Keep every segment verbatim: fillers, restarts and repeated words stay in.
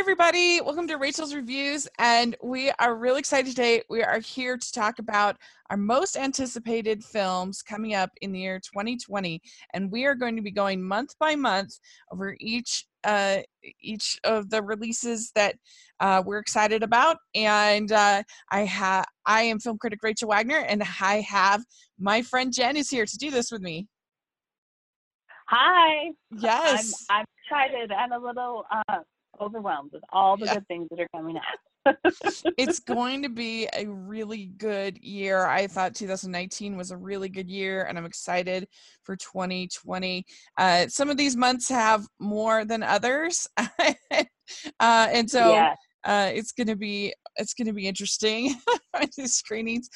everybody. Welcome to Rachel's Reviews, and we are really excited today. We are here to talk about our most anticipated films coming up in the year twenty twenty, and we are going to be going month by month over each uh, each of the releases that uh, we're excited about. And uh, I have I am film critic Rachel Wagner, and I have my friend Jen is here to do this with me. Hi. Yes. I'm, I'm excited and a little uh, overwhelmed with all the yeah. good things that are coming out. It's going to be a really good year. I thought two thousand nineteen was a really good year, and I'm excited for twenty twenty. Uh, some of these months have more than others, uh, and so yeah. uh, it's going to be it's going to be interesting these screenings,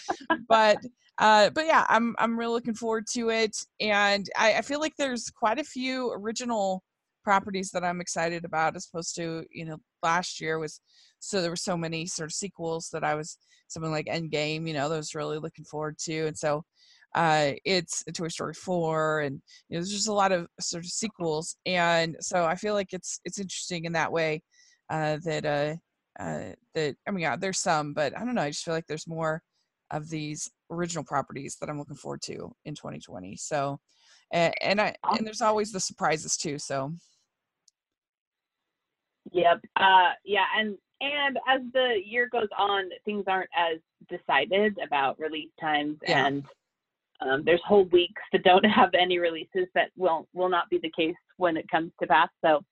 but. Uh, but yeah, I'm I'm really looking forward to it, and I, I feel like there's quite a few original properties that I'm excited about as opposed to, you know, last year was so there were so many sort of sequels that I was something like Endgame, you know, that I was really looking forward to, and so uh, it's a Toy Story four, and you know, there's just a lot of sort of sequels, and so I feel like it's it's interesting in that way uh, that uh, uh, that I mean, yeah, there's some, but I don't know, I just feel like there's more of these original properties that I'm looking forward to in twenty twenty. So, and, and I, and there's always the surprises too. So. Yep. Uh, yeah. And, and as the year goes on, things aren't as decided about release times yeah. and um, there's whole weeks that don't have any releases that will, will not be the case when it comes to pass. So,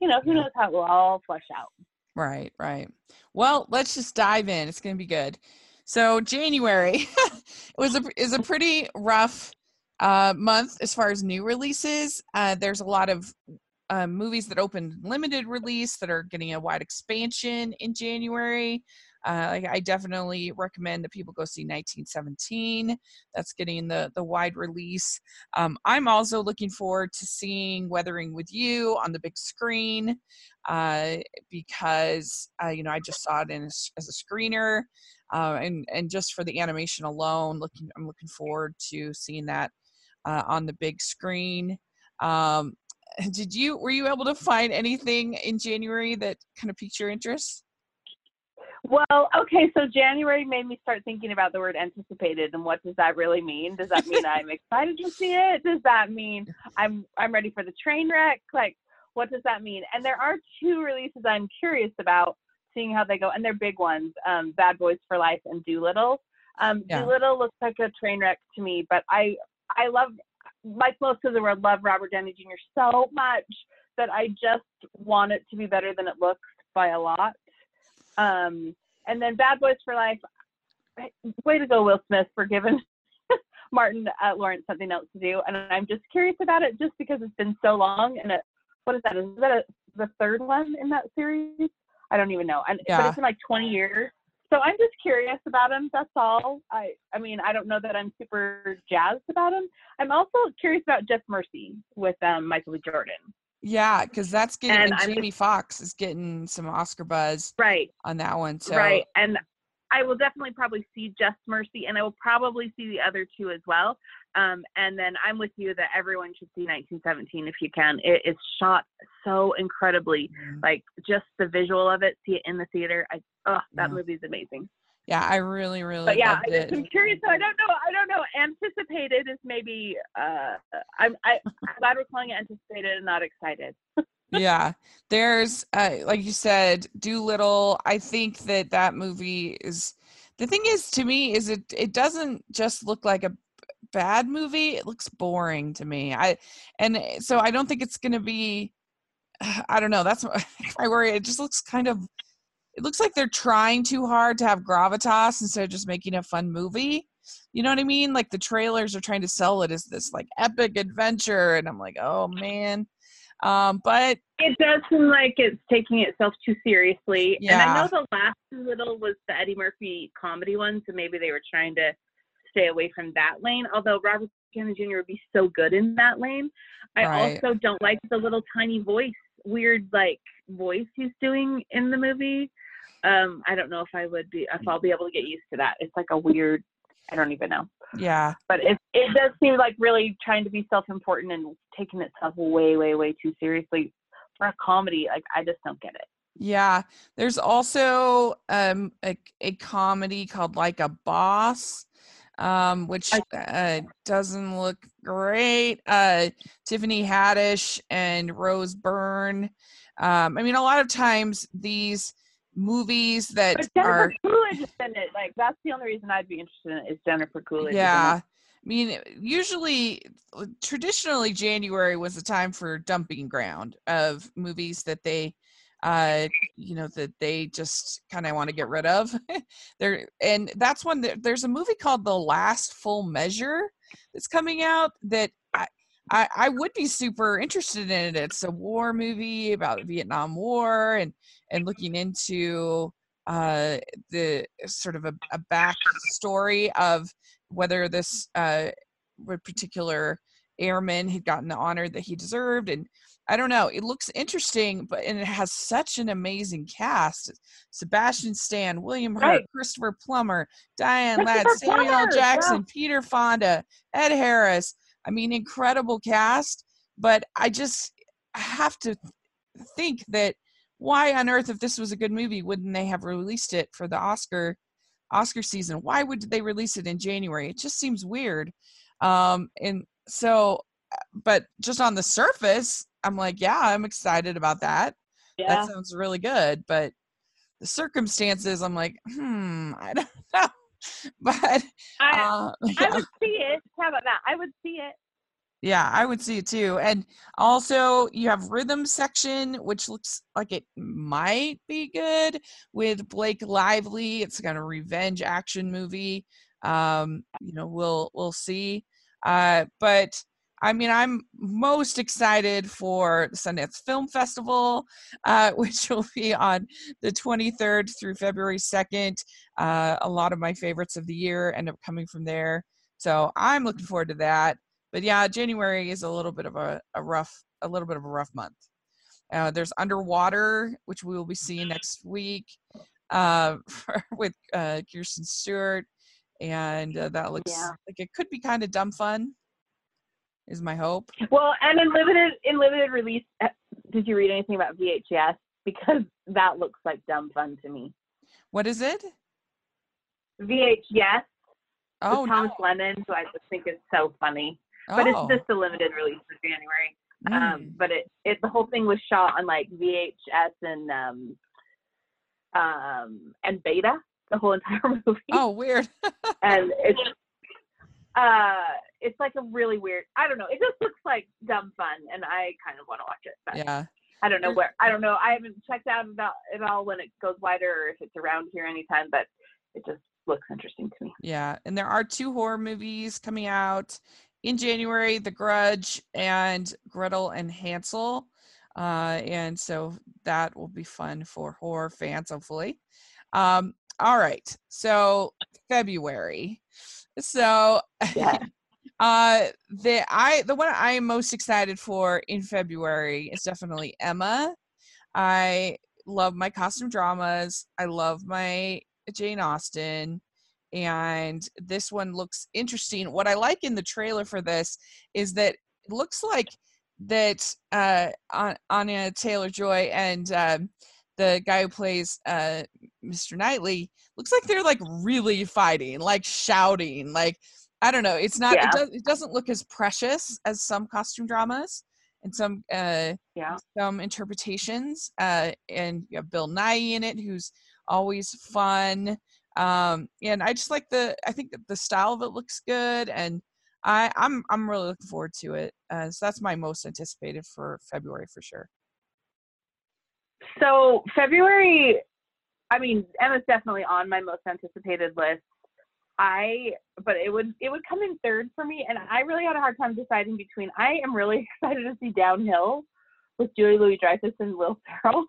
you know, who knows how it will all flesh out. Right. Right. Well, let's just dive in. It's going to be good. So January was a, is a pretty rough uh, month as far as new releases. Uh, there's a lot of uh, movies that opened limited release that are getting a wide expansion in January. Uh, I definitely recommend that people go see nineteen seventeen. That's getting the, the wide release. Um, I'm also looking forward to seeing Weathering with You on the big screen uh, because, uh, you know, I just saw it in a, as a screener. Uh, and and just for the animation alone, looking I'm looking forward to seeing that uh, on the big screen. Um, did you were you able to find anything in January that kind of piqued your interest? Well, okay, so January made me start thinking about the word anticipated and what does that really mean? Does that mean I'm excited to see it? Does that mean I'm I'm ready for the train wreck? Like, what does that mean? And there are two releases I'm curious about. Seeing how they go, and they're big ones, um, Bad Boys for Life and Doolittle. Um, yeah. Doolittle looks like a train wreck to me, but I, I love, like most of the world, love Robert Downey Junior so much that I just want it to be better than it looks by a lot. Um, and then Bad Boys for Life, way to go, Will Smith, for giving Martin uh, Lawrence something else to do, and I'm just curious about it just because it's been so long, and it, what is that? Is that a, the third one in that series? I don't even know, and yeah. but it's been like twenty years. So I'm just curious about him. That's all. I, I mean, I don't know that I'm super jazzed about him. I'm also curious about Just Mercy with um, Michael B. Jordan. Yeah, because that's getting and and Jamie Foxx is getting some Oscar buzz right on that one. So. Right, and I will definitely probably see Just Mercy, and I will probably see the other two as well. Um, and then I'm with you that everyone should see nineteen seventeen if you can. It is shot so incredibly, mm-hmm. like just the visual of it, see it in the theater. I, oh, that yeah. movie is amazing. Yeah, I really, really but yeah, loved I, it. I'm curious. So I don't know. I don't know. Anticipated is maybe, uh, I'm, I, I'm glad we're calling it anticipated and not excited. Yeah, there's, uh, like you said, Doolittle. I think that that movie is, the thing is to me is it, it doesn't just look like a bad movie, it looks boring to me. I and so I don't think it's gonna be, I don't know, that's my worry. It just looks kind of, it looks like they're trying too hard to have gravitas instead of just making a fun movie. You know what I mean? Like the trailers are trying to sell it as this like epic adventure, and I'm like, oh man. Um, but it does seem like it's taking itself too seriously. Yeah. And I know the last little was the Eddie Murphy comedy one, so maybe they were trying to stay away from that lane, although Robert Downey Junior would be so good in that lane. I right. also don't like the little tiny voice, weird like voice he's doing in the movie. Um, I don't know if I would be, if I'll be able to get used to that. It's like a weird, I don't even know. Yeah. But it it does seem like really trying to be self-important and taking itself way, way, way too seriously for a comedy. Like, I just don't get it. Yeah. There's also um, a, a comedy called Like a Boss, um, which uh, doesn't look great. Uh, Tiffany Haddish and Rose Byrne. Um, I mean, a lot of times these movies that but Jennifer are... Coolidge is in it. Like, that's the only reason I'd be interested in it, is Jennifer Coolidge. Yeah. I mean, usually, traditionally, January was the time for dumping ground of movies that they, uh, you know, that they just kind of want to get rid of. There, and that's when the, there's a movie called The Last Full Measure that's coming out that I, I, I would be super interested in. It's a war movie about the Vietnam War and, and looking into uh, the sort of a, a back story of whether this uh, particular airman had gotten the honor that he deserved. And I don't know, it looks interesting, but and it has such an amazing cast. Sebastian Stan, William Hurt, right. Christopher Plummer, Diane Ladd, Samuel L. Jackson, yeah. Peter Fonda, Ed Harris. I mean, incredible cast, but I just have to think that why on earth, if this was a good movie, wouldn't they have released it for the Oscar Oscar season? Why would they release it in January? It just seems weird. Um, and so, but just on the surface, I'm like, yeah, I'm excited about that. Yeah. That sounds really good. But the circumstances, I'm like, hmm, I don't know. But I, uh, yeah. I would see it. How about that? I would see it. Yeah, I would see it too. And also you have Rhythm Section, which looks like it might be good with Blake Lively. It's kind of a revenge action movie. Um, you know, we'll we'll see. Uh, but I mean, I'm most excited for the Sundance Film Festival, uh, which will be on the twenty-third through February second. Uh, a lot of my favorites of the year end up coming from there. So I'm looking forward to that. But yeah, January is a little bit of a, a rough, a little bit of a rough month. Uh, there's Underwater, which we will be seeing next week uh, for, with uh, Kirsten Stewart. And uh, that looks yeah. like it could be kind of dumb fun. Is my hope. Well, and in limited in limited release, did you read anything about V H S? Because that looks like dumb fun to me. What is it? V H S. Oh, with Tom no. Lennon, who I just think is so funny. Oh. But it's just a limited release for January. Mm. Um, but it, it the whole thing was shot on like V H S and um um and Beta, the whole entire movie. Oh, weird. And it's uh it's like a really weird, I don't know, it just looks like dumb fun and I kind of want to watch it, but yeah, I don't know where, I don't know, I haven't checked out about it all when it goes wider or if it's around here anytime, but it just looks interesting to me. Yeah, and there are two horror movies coming out in January, The Grudge and Gretel and Hansel, uh and so that will be fun for horror fans, hopefully. Um all right, so February. So yeah. uh the I the one I am most excited for in February is definitely Emma. I love my costume dramas. I love my Jane Austen, and this one looks interesting. What I like in the trailer for this is that it looks like that uh Anya Taylor-Joy and um the guy who plays uh Mister Knightley, looks like they're like really fighting, like shouting, like I don't know, it's not yeah. it, does, it doesn't look as precious as some costume dramas and some uh yeah. some interpretations, uh and you have Bill Nye in it, who's always fun, um and I just like the I think that the style of it looks good, and I I'm I'm really looking forward to it. Uh, so that's my most anticipated for February for sure. So February, I mean, Emma's definitely on my most anticipated list. I, but it would, it would come in third for me. And I really had a hard time deciding between, I am really excited to see Downhill with Julie Louis-Dreyfus and Will Ferrell.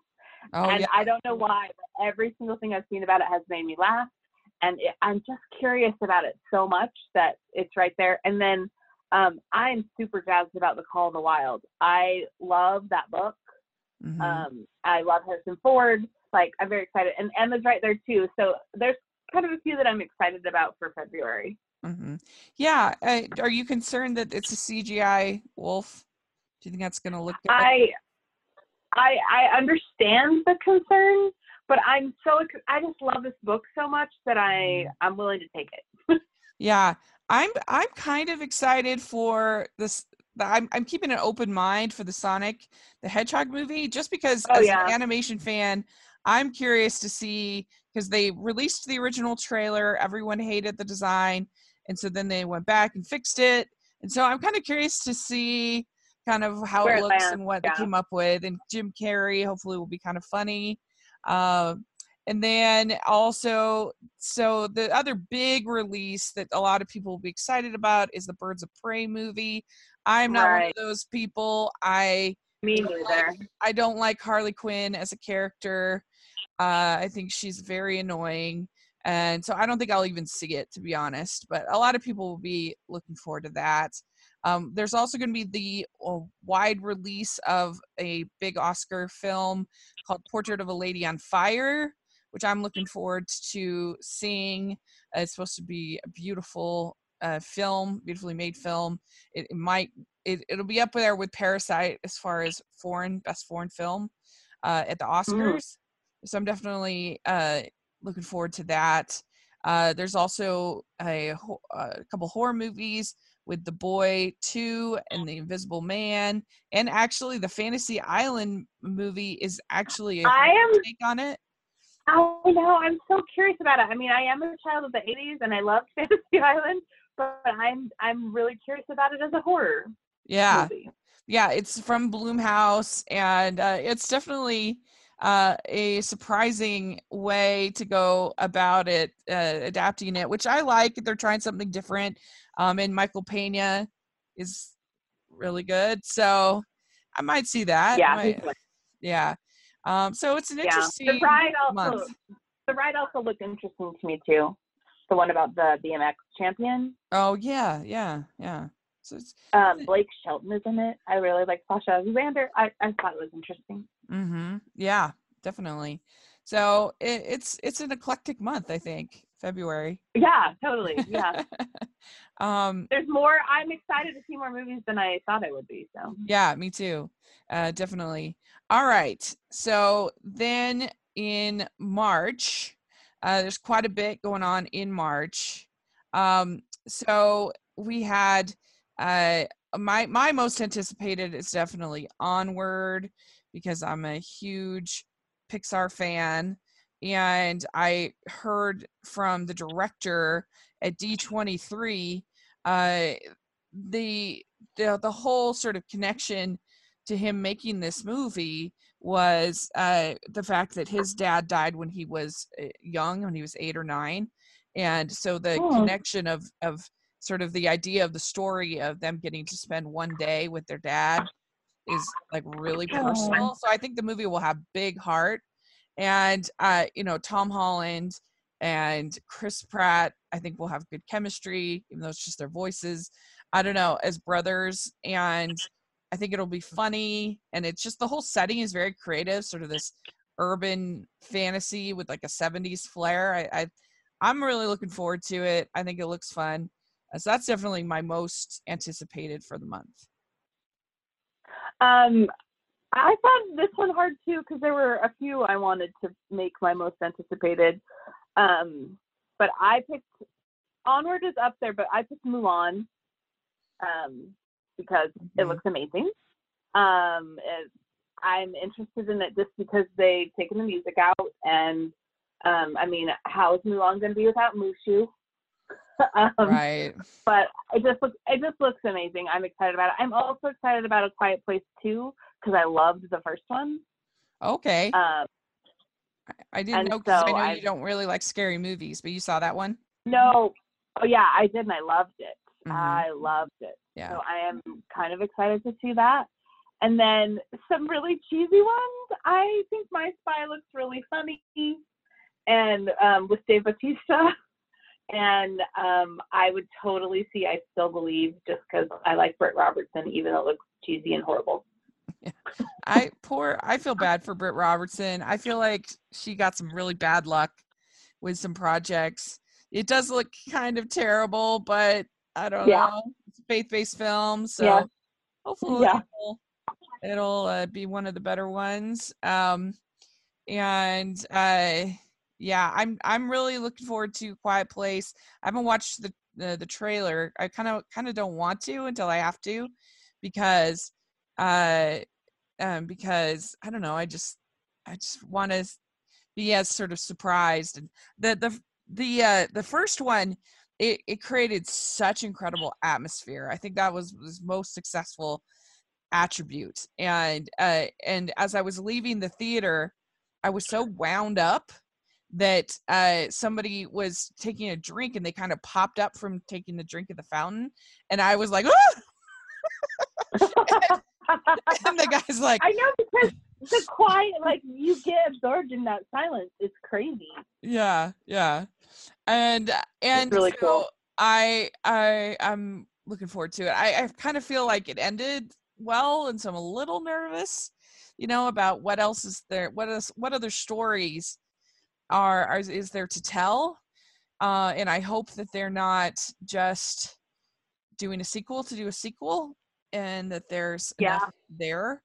Oh, and yeah. I don't know why, but every single thing I've seen about it has made me laugh. And it, I'm just curious about it so much that it's right there. And then um, I'm super jazzed about The Call of the Wild. I love that book. Mm-hmm. Um, I love Harrison Ford. Like, I'm very excited. And Emma's right there too. So there's kind of a few that I'm excited about for February. Mm-hmm. Yeah. Uh, are you concerned that it's a C G I wolf? Do you think that's going to look good? I, I, I understand the concern, but I'm so, I just love this book so much that I, I'm willing to take it. Yeah. I'm, I'm kind of excited for this. The, I'm, I'm keeping an open mind for the Sonic the Hedgehog movie, just because oh, as yeah. an animation fan, I'm curious to see, because they released the original trailer. Everyone hated the design. And so then they went back and fixed it. And so I'm kind of curious to see kind of how Where it looks it and what yeah. they came up with. And Jim Carrey hopefully will be kind of funny. Uh, and then also, so the other big release that a lot of people will be excited about is the Birds of Prey movie. I'm not right. one of those people. I Me neither. Like, I don't like Harley Quinn as a character. Uh, I think she's very annoying. And so I don't think I'll even see it, to be honest. But a lot of people will be looking forward to that. Um, there's also going to be the uh, wide release of a big Oscar film called Portrait of a Lady on Fire, which I'm looking forward to seeing. Uh, it's supposed to be a beautiful uh, film, beautifully made film. It, it might, it, it'll be up there with Parasite as far as foreign, best foreign film uh, at the Oscars. Mm. So I'm definitely uh, looking forward to that. Uh, there's also a, a couple horror movies with The Boy two and The Invisible Man, and actually the Fantasy Island movie is actually a I am, take on it. I know, I'm so curious about it. I mean, I am a child of the eighties and I love Fantasy Island, but I'm I'm really curious about it as a horror yeah. movie. Yeah, it's from Blumhouse, and uh, it's definitely uh, a surprising way to go about it, uh, adapting it, which I like. They're trying something different. Um, and Michael Pena is really good. So I might see that. Yeah. Might, yeah. Um, so it's an yeah. interesting the ride also, month. The Ride also looked interesting to me too. The one about the B M X champion. Oh yeah. Yeah. Yeah. So it's, um, Blake Shelton is in it. I really like Sasha Alexander. I, I thought it was interesting. Mm-hmm. Yeah, definitely. So it, it's, it's an eclectic month, I think. February. Yeah, totally. Yeah. um, There's more. I'm excited to see more movies than I thought I would be. So. Yeah, me too. Uh, definitely. All right. So then in March, uh, there's quite a bit going on in March. Um, so we had uh, my my most anticipated is definitely Onward, because I'm a huge Pixar fan. And I heard from the director at D twenty-three, uh, the, the the whole sort of connection to him making this movie was uh, the fact that his dad died when he was young, when he was eight or nine. And so the cool. connection of, of sort of the idea of the story of them getting to spend one day with their dad is like really personal. So I think the movie will have big heart. And, uh, you know, Tom Holland and Chris Pratt, I think will have good chemistry, even though it's just their voices, I don't know, as brothers. And I think it'll be funny. And it's just the whole setting is very creative, sort of this urban fantasy with like a seventies flair. I, I, I'm really looking forward to it. I think it looks fun. So that's definitely my most anticipated for the month. Um. I found this one hard too, because there were a few I wanted to make my most anticipated. Um, but I picked, Onward is up there, but I picked Mulan um, because mm-hmm. it looks amazing. Um, it, I'm interested in it just because they've taken the music out. And um, I mean, how is Mulan going to be without Mushu? um, right. But it just, looks, it just looks amazing. I'm excited about it. I'm also excited about A Quiet Place two, because I loved the first one. Okay. Um, I didn't know, because so I know I, you don't really like scary movies, but you saw that one? No. Oh, yeah, I did, and I loved it. Mm-hmm. I loved it. Yeah. So I am kind of excited to see that. And then some really cheesy ones. I think My Spy looks really funny, and um, with Dave Bautista. And um, I would totally see I Still Believe, just because I like Burt Robertson, even though it looks cheesy and horrible. Yeah. I poor I feel bad for Britt Robertson. I feel like she got some really bad luck with some projects. It does look kind of terrible, but I don't yeah. know. It's a faith-based film, so yeah. hopefully yeah. It'll uh, be one of the better ones. Um, and uh, yeah, I'm I'm really looking forward to Quiet Place. I haven't watched the the, the trailer. I kind of kind of don't want to until I have to, because uh, um, because I don't know. I just I just want to be as sort of surprised. And the the the uh, the first one, it, it created such incredible atmosphere. I think that was was most successful attribute. And uh and as I was leaving the theater, I was so wound up that uh somebody was taking a drink and they kind of popped up from taking the drink at the fountain, and I was like, ah! and, and the guy's like, I know, because the quiet, like, you get absorbed in that silence. It's crazy. Yeah, yeah. And and it's really so cool. I I I'm looking forward to it. I, I kind of feel like it ended well, and so I'm a little nervous, you know, about what else is there, what is what other stories are, are is there to tell, uh and I hope that they're not just doing a sequel to do a sequel, and that there's yeah. enough there,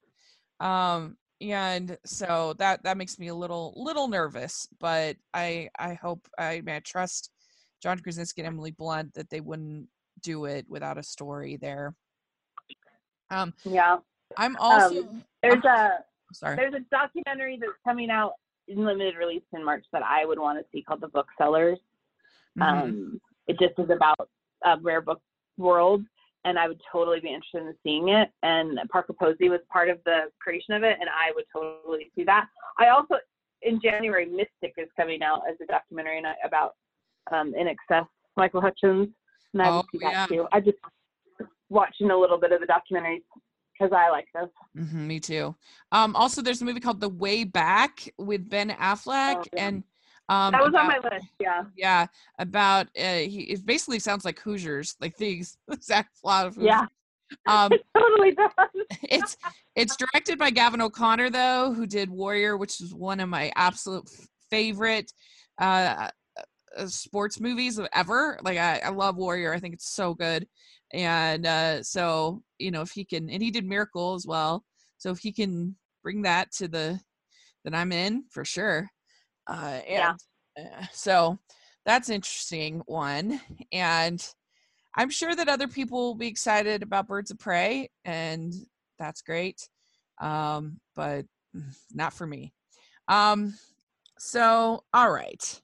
um and so that that makes me a little little nervous, but I I hope I, I trust John Krasinski and Emily Blunt that they wouldn't do it without a story there. Um, yeah, I'm also um, there's I'm, a sorry. There's a documentary that's coming out in limited release in March that I would want to see, called The Booksellers. Mm-hmm. Um, it just is about a rare book world, and I would totally be interested in seeing it. And Parker Posey was part of the creation of it, and I would totally see that. I also, in January, Mystic is coming out as a documentary about um, In Excess, Michael Hutchins, and I would oh, see that yeah. too. I just watching a little bit of the documentaries because I like those. Mm-hmm, me too. Um, also, there's a movie called The Way Back with Ben Affleck, oh, yeah. and um, that was about, on my list. Yeah, yeah. About uh, he, it basically sounds like Hoosiers, like the exact plot of Hoosiers. Yeah, um, it totally does. it's it's directed by Gavin O'Connor though, who did Warrior, which is one of my absolute favorite uh, sports movies of ever. Like I, I love Warrior. I think it's so good. And uh, so, you know, if he can, and he did Miracle as well. So if he can bring that to the, then I'm in for sure. Uh, and yeah. So that's an interesting one. And I'm sure that other people will be excited about Birds of Prey, and that's great. Um, but not for me. Um, so, all right.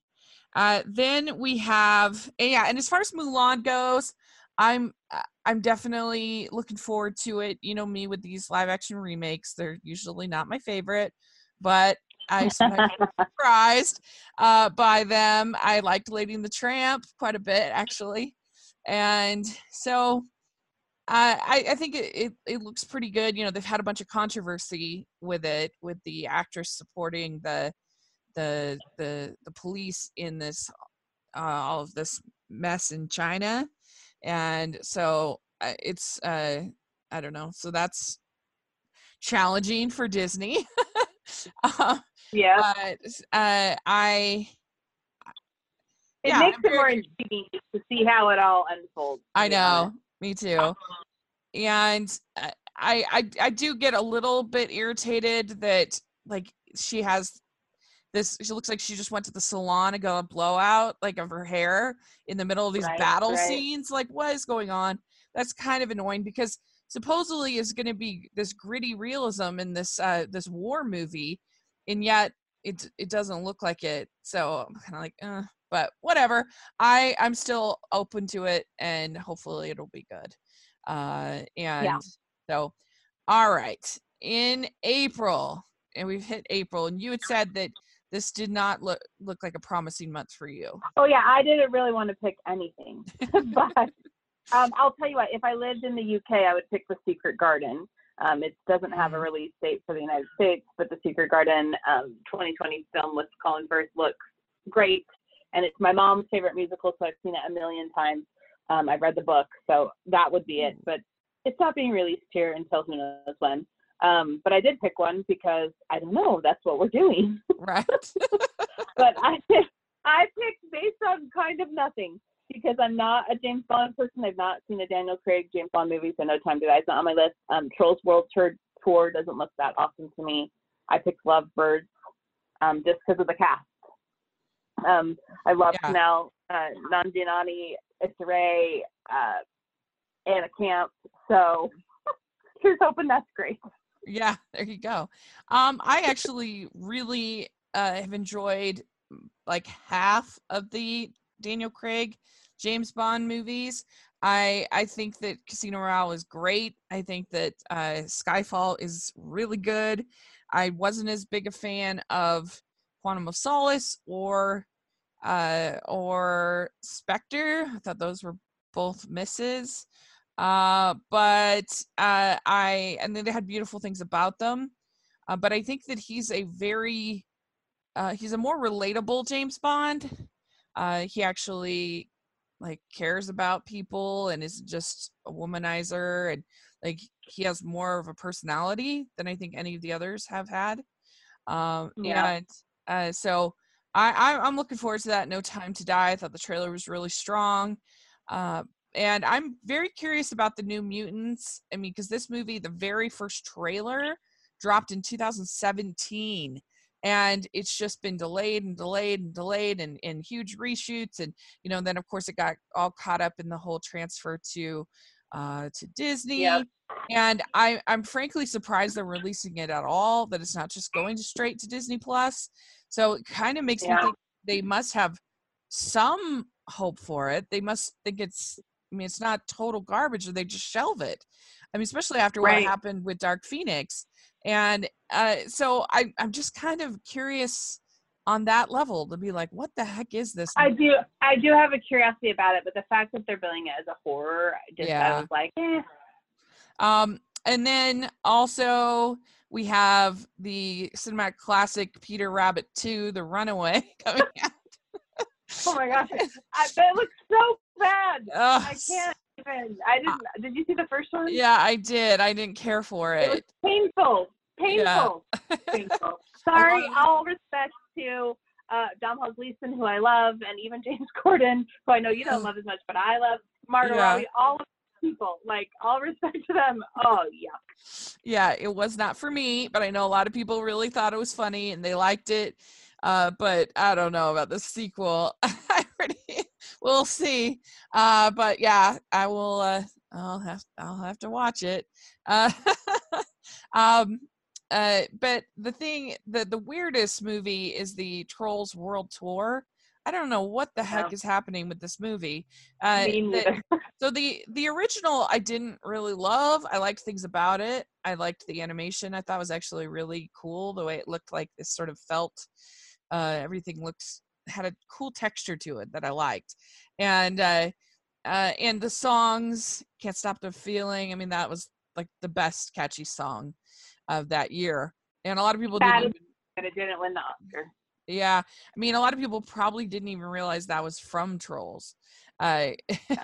Uh, then we have, and yeah. And as far as Mulan goes, I'm I'm definitely looking forward to it. You know me with these live action remakes; they're usually not my favorite, but I sometimes get surprised uh, by them. I liked Lady and the Tramp quite a bit, actually, and so uh, I I think it, it it looks pretty good. You know, they've had a bunch of controversy with it, with the actress supporting the the the the police in this uh, all of this mess in China. And so it's, uh, I don't know. So that's challenging for Disney. uh, yeah. But, uh, I, it yeah, makes I'm it more intriguing to see how it all unfolds. I know. Me too. And I, I, I do get a little bit irritated that, like, she has this, she looks like she just went to the salon and got a blowout, like, of her hair in the middle of these right, battle right. scenes. Like, what is going on? That's kind of annoying, because supposedly is going to be this gritty realism in this uh, this war movie, and yet it it doesn't look like it. So I'm kind of like, uh, but whatever. I I'm still open to it, and hopefully it'll be good. Uh, and yeah. so, all right, in April, and we've hit April, and you had said that this did not look look like a promising month for you. Oh yeah, I didn't really want to pick anything, but um, I'll tell you what. If I lived in the U K, I would pick The Secret Garden. Um, it doesn't have a release date for the United States, but The Secret Garden um, twenty twenty film with Colin Firth looks great, and it's my mom's favorite musical, so I've seen it a million times. Um, I've read the book, so that would be it. But it's not being released here until who knows when. Um, but I did pick one because I don't know, that's what we're doing. Right. But I, I picked based on kind of nothing, because I'm not a James Bond person. I've not seen a Daniel Craig James Bond movie, so No Time to Die is not on my list. Um, Trolls World Tour tour doesn't look that awesome to me. I picked Lovebirds um, just because of the cast. Um, I love yeah. Snell, uh, Nanjiani, Issa Rae, uh, Anna Camp. So here's hoping that's great. Yeah, there you go. Um, I actually really uh, have enjoyed like half of the Daniel Craig James Bond movies. I I think that Casino Royale is great. I think that uh, Skyfall is really good. I wasn't as big a fan of Quantum of Solace or uh, or Spectre. I thought those were both misses. Uh, but uh, I and then they had beautiful things about them. Uh, but I think that he's a very uh, he's a more relatable James Bond. Uh, he actually like cares about people and is just a womanizer, and like he has more of a personality than I think any of the others have had. Um, yeah. And uh, so I, I, I'm looking forward to that. No Time to Die. I thought the trailer was really strong. Uh, and I'm very curious about the New Mutants. I mean, because this movie, the very first trailer dropped in two thousand seventeen. And it's just been delayed and delayed and delayed and, and huge reshoots. And, you know, and then, of course, it got all caught up in the whole transfer to uh, to Disney. Yep. And I, I'm frankly surprised they're releasing it at all, that it's not just going to straight to Disney Plus. So it kind of makes yeah. me think they must have some hope for it. They must think it's, I mean, it's not total garbage, or they just shelve it. I mean, especially after right. what happened with Dark Phoenix. And uh, so I, I'm just kind of curious on that level to be like, what the heck is this movie? I do, I do have a curiosity about it, but the fact that they're billing it as a horror, I just yeah. I was like, eh. Um, and then also we have the cinematic classic Peter Rabbit two, The Runaway, coming out. Oh my gosh! I, that looks so bad. Ugh. I can't. I didn't. Did you see the first one? Yeah, I did. I didn't care for it. It was painful. Painful. Yeah. Painful. Sorry. All respect to uh, Domhnall Gleeson, who I love, and even James Corden, who I know you don't love as much, but I love. Margot yeah. Robbie. All of these people. Like, all respect to them. Oh yeah. Yeah, it was not for me, but I know a lot of people really thought it was funny and they liked it. Uh, but I don't know about the sequel. I already. We'll see. Uh, but yeah, I will, uh, I'll have, I'll have to watch it. Uh, um, uh, but the thing the, the weirdest movie is the Trolls World Tour. I don't know what the heck no. is happening with this movie. Uh, Me neither. That, so the, the original, I didn't really love. I liked things about it. I liked the animation. I thought was actually really cool. The way it looked like this sort of felt, uh, everything looked had a cool texture to it that I liked, and uh, uh, and the songs "Can't Stop the Feeling." I mean, that was like the best catchy song of that year, and a lot of people that didn't. Even, but it didn't win the Oscar. Yeah, I mean, a lot of people probably didn't even realize that was from Trolls, uh, yeah.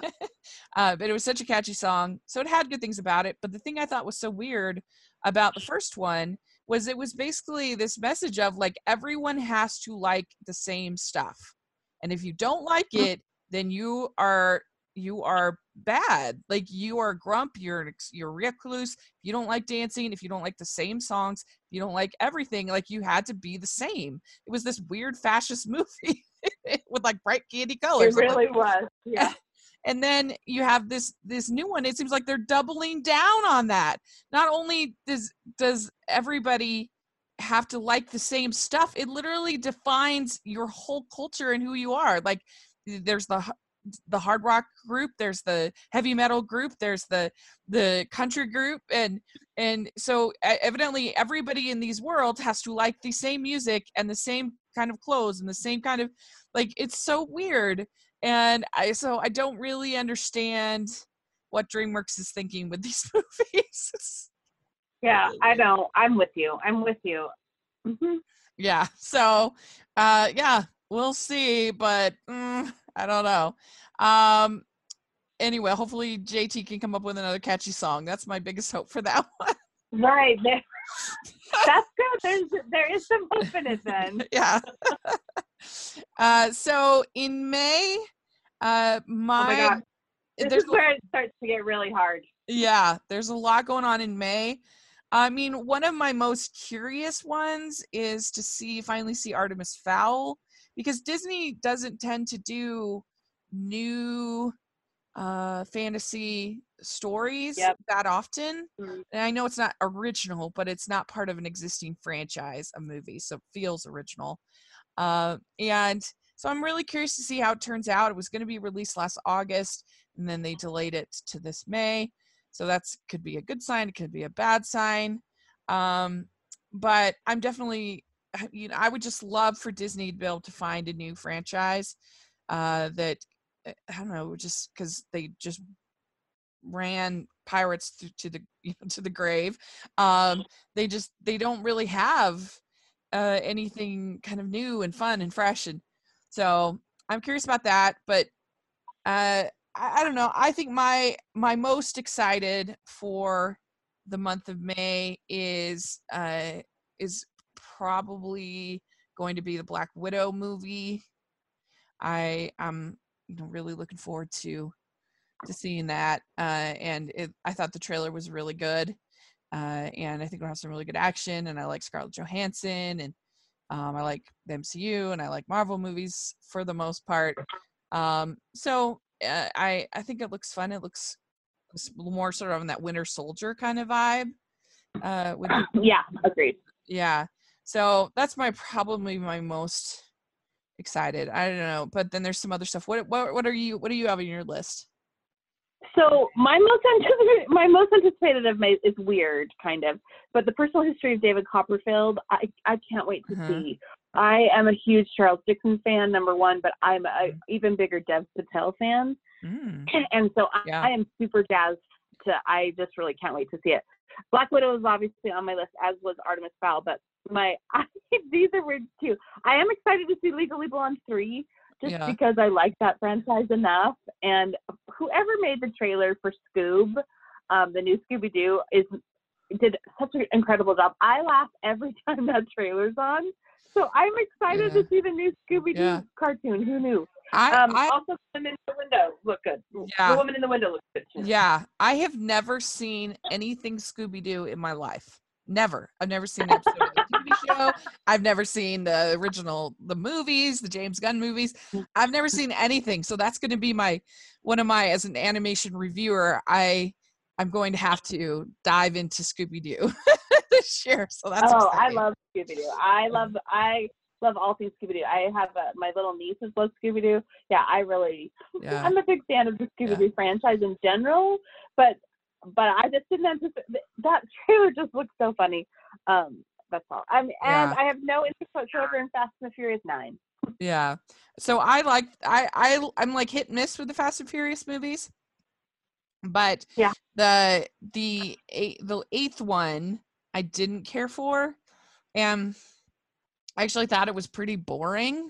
uh, but it was such a catchy song, so it had good things about it. But the thing I thought was so weird about the first one was it was basically this message of like, everyone has to like the same stuff. And if you don't like it, then you are, you are bad. Like, you are grump, you're, you're recluse. If you don't like dancing, if you don't like the same songs, if you don't like everything, like, you had to be the same. It was this weird fascist movie with like bright candy colors. It really was. Yeah. And then you have this this new one. It seems like they're doubling down on that. Not only does does everybody have to like the same stuff, it literally defines your whole culture and who you are. Like, there's the the hard rock group, there's the heavy metal group, there's the the country group, and and so evidently everybody in these worlds has to like the same music and the same kind of clothes and the same kind of, like, it's so weird. And I, so I don't really understand what DreamWorks is thinking with these movies. Yeah, I know. I'm with you. I'm with you. Mm-hmm. Yeah. So, uh, yeah, we'll see, but mm, I don't know. Um, anyway, hopefully J T can come up with another catchy song. That's my biggest hope for that one. Right. That's good. There's, there is some hope in it then. Yeah. Uh, so in May, uh, my, oh my God. This is where it starts to get really hard. Yeah, there's a lot going on in May. I mean, one of my most curious ones is to see, finally see Artemis Fowl, because Disney doesn't tend to do new uh, fantasy stories yep. that often. Mm-hmm. And I know it's not original, but it's not part of an existing franchise, a movie, so it feels original. Uh, and so I'm really curious to see how it turns out. It was going to be released last August, and then they delayed it to this May. So that's could be a good sign. It could be a bad sign. Um, but I'm definitely, you know, I would just love for Disney to be able to find a new franchise uh, that, I don't know, just because they just ran Pirates to, to the you know, to the grave. Um, they just, they don't really have uh, anything kind of new and fun and fresh. And so I'm curious about that. But uh I don't know. I think my my most excited for the month of May is uh, is probably going to be the Black Widow movie. I am you know, really looking forward to to seeing that. Uh, and it, I thought the trailer was really good. Uh, and I think we'll have some really good action. And I like Scarlett Johansson. And um, I like the M C U. And I like Marvel movies for the most part. Um, so... Uh, I, I think it looks fun. It looks more sort of on that Winter Soldier kind of vibe. Uh, with yeah, agreed. Yeah. So that's my probably my most excited. I don't know, but then there's some other stuff. What what what are you what do you have on your list? So my most anticipated, my most anticipated of May is weird, kind of, but The Personal History of David Copperfield. I I can't wait to uh-huh. see. I am a huge Charles Dixon fan, number one, but I'm an even bigger Dev Patel fan. Mm. And so I, yeah. I am super jazzed to, I just really can't wait to see it. Black Widow is obviously on my list, as was Artemis Fowl, but my, I, these are weird too. I am excited to see Legally Blonde three, just yeah. because I like that franchise enough. And whoever made the trailer for Scoob, um, the new Scooby-Doo, is did such an incredible job. I laugh every time that trailer's on. So I'm excited yeah. to see the new Scooby-Doo yeah. cartoon. Who knew? I, um, I also, The Woman in the Window look good. Yeah. The Woman in the Window looks good too. Yeah, I have never seen anything Scooby-Doo in my life. Never. I've never seen an episode of the T V show. I've never seen the original, the movies, the James Gunn movies. I've never seen anything. So that's going to be my one of my as an animation reviewer. I I'm going to have to dive into Scooby-Doo. This year, so that's oh, exciting. I love Scooby-Doo. I love, I love all things Scooby-Doo. I have a, my little nieces love Scooby-Doo. Yeah, I really, yeah. I'm a big fan of the Scooby-Doo yeah. franchise in general. But, but I just didn't anticipate that trailer. Just looked so funny. Um, that's all. I'm, and yeah. I have no interest whatsoever in Fast and the Furious Nine. Yeah. So I like, I, I, I'm like hit and miss with the Fast and Furious movies. But yeah, the the the eighth one. I didn't care for, and I actually thought it was pretty boring.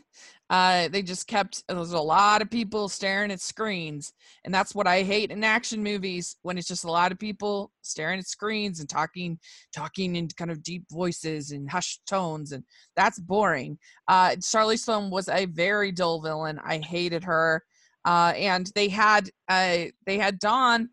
Uh, they just kept, there was a lot of people staring at screens, and that's what I hate in action movies, when it's just a lot of people staring at screens and talking, talking in kind of deep voices and hushed tones, and that's boring. Uh, Charlize Theron was a very dull villain. I hated her, uh, and they had uh, they had Dom,